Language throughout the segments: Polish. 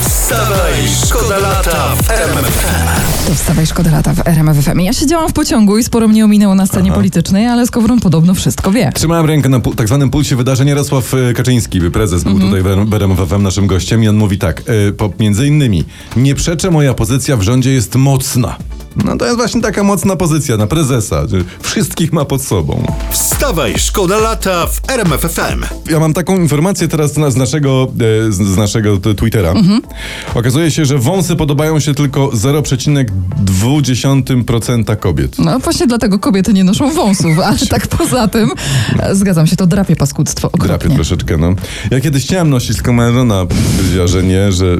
Wstawaj, szkoda lata w RMF FM. Wstawaj, szkoda lata w RMF FM. Ja siedziałam w pociągu i sporo mnie ominęło na scenie politycznej, ale Skowron podobno wszystko wie. Trzymałem rękę na tak zwanym pulsie wydarzeń. Jarosław Kaczyński, prezes, był tutaj w RMF FM naszym gościem i on mówi tak, między innymi, nie przeczę, moja pozycja w rządzie jest mocna. No to jest właśnie taka mocna pozycja na prezesa. Wszystkich ma pod sobą. Wstawaj, szkoda lata w RMF FM. Ja mam taką informację teraz z naszego Twittera. Okazuje się, że wąsy podobają się tylko 0,2% kobiet. No właśnie dlatego kobiety nie noszą wąsów, ale tak poza tym zgadzam się, to drapie paskudztwo okropnie. Drapie troszeczkę, no. Ja kiedyś chciałem nosić, tylko moja żona powiedziała, że nie, że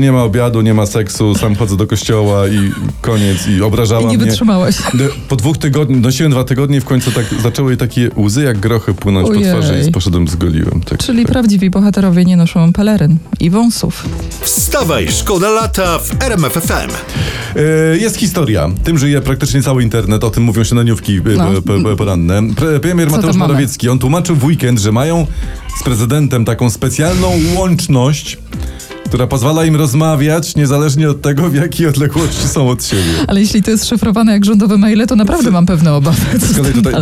nie ma obiadu, nie ma seksu, sam chodzę do kościoła i koniec, i obrażała mnie. I nie wytrzymałaś. Po 2 tygodniach, nosiłem 2 tygodnie, w końcu tak zaczęły takie łzy jak grochy płynąć po twarzy i poszedłem, zgoliłem. Tak, czyli tak. Prawdziwi bohaterowie nie noszą peleryn i wąsów. Wstawaj, szkoda lata w RMF FM. Jest historia. Tym żyje praktycznie cały internet, o tym mówią śniadaniówki poranne. Premier Mateusz Morawiecki, on tłumaczył w weekend, że mają z prezydentem taką specjalną łączność, która pozwala im rozmawiać niezależnie od tego, w jakiej odległości są od siebie. Ale jeśli to jest szyfrowane jak rządowe maile, to naprawdę mam pewne obawy. Z kolei tutaj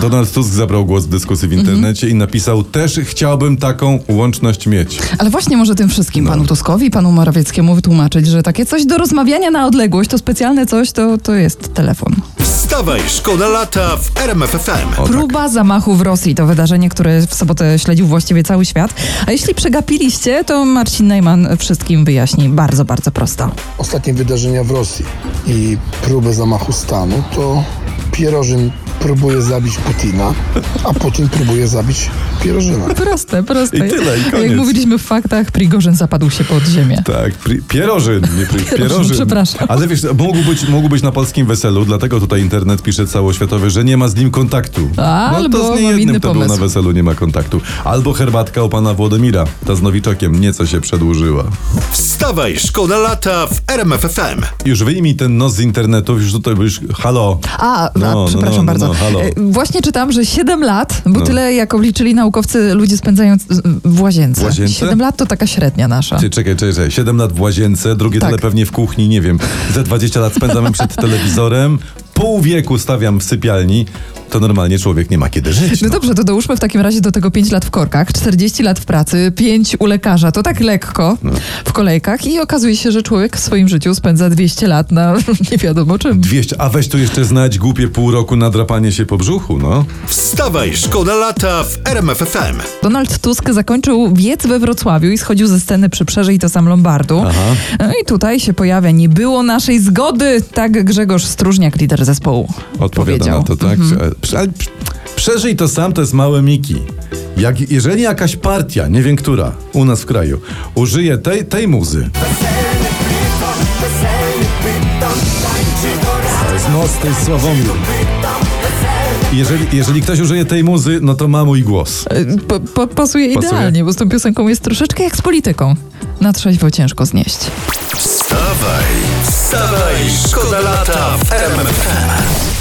Donald Tusk zabrał głos w dyskusji w internecie i napisał, też chciałbym taką łączność mieć. Ale właśnie może tym wszystkim, panu Tuskowi, panu Morawieckiemu wytłumaczyć, że takie coś do rozmawiania na odległość, to specjalne coś, to jest telefon. Wstawaj, szkoda lata w RMF FM. Próba zamachu w Rosji to wydarzenie, które w sobotę śledził właściwie cały świat. A jeśli przegapiliście, to Marcin Neyman wszystkim wyjaśni bardzo, bardzo prosto. Ostatnie wydarzenia w Rosji i próbę zamachu stanu to Prigożyn próbuje zabić Putina, a Putin próbuje zabić Prigożyna. Proste. I tyle, i koniec. Jak mówiliśmy w faktach, Prigożyn zapadł się pod ziemię. Tak, Prigożyn. Przepraszam. Ale wiesz, mógł być na polskim weselu, dlatego tutaj internet pisze całoświatowy, że nie ma z nim kontaktu. Albo to z niejednym to był na weselu, nie ma kontaktu. Albo herbatka u pana Włodymira. Ta z Nowiczokiem nieco się przedłużyła. Wstawaj, szkoda lata w RMF FM. Już wyjmij ten nos z internetu, już tutaj byś, halo. Przepraszam bardzo. Właśnie czytam, że 7 lat, bo tyle jak obliczyli naukowcy, ludzie spędzają w łazience. 7 lat to taka średnia nasza. Czekaj. 7 lat w łazience, drugie tyle pewnie w kuchni, nie wiem. Za 20 lat spędzamy przed telewizorem. Pół wieku stawiam w sypialni, to normalnie człowiek nie ma kiedy żyć. No dobrze, to dołóżmy w takim razie do tego 5 lat w korkach, 40 lat w pracy, 5 u lekarza, to tak lekko w kolejkach i okazuje się, że człowiek w swoim życiu spędza 200 lat na nie wiadomo czym. 200, a weź tu jeszcze znać głupie pół roku na drapanie się po brzuchu, no. Wstawaj, szkoda lata w RMF FM. Donald Tusk zakończył wiec we Wrocławiu i schodził ze sceny przy Przeży i to sam Lombardu. Aha. No i tutaj się pojawia, nie było naszej zgody, tak Grzegorz Stróżniak, lider zespołu. Odpowiada na to, tak? Przeżyj to sam, to jest małe Miki. Jeżeli jakaś partia, nie wiem która, u nas w kraju, użyje tej muzy. To jest nos, to jest Sławomir. Jeżeli ktoś użyje tej muzy, no to ma mój głos. Pasuje idealnie, bo z tą piosenką jest troszeczkę jak z polityką. Na trzeźwo ciężko znieść. Wstawaj, szkoda lata w RMF FM.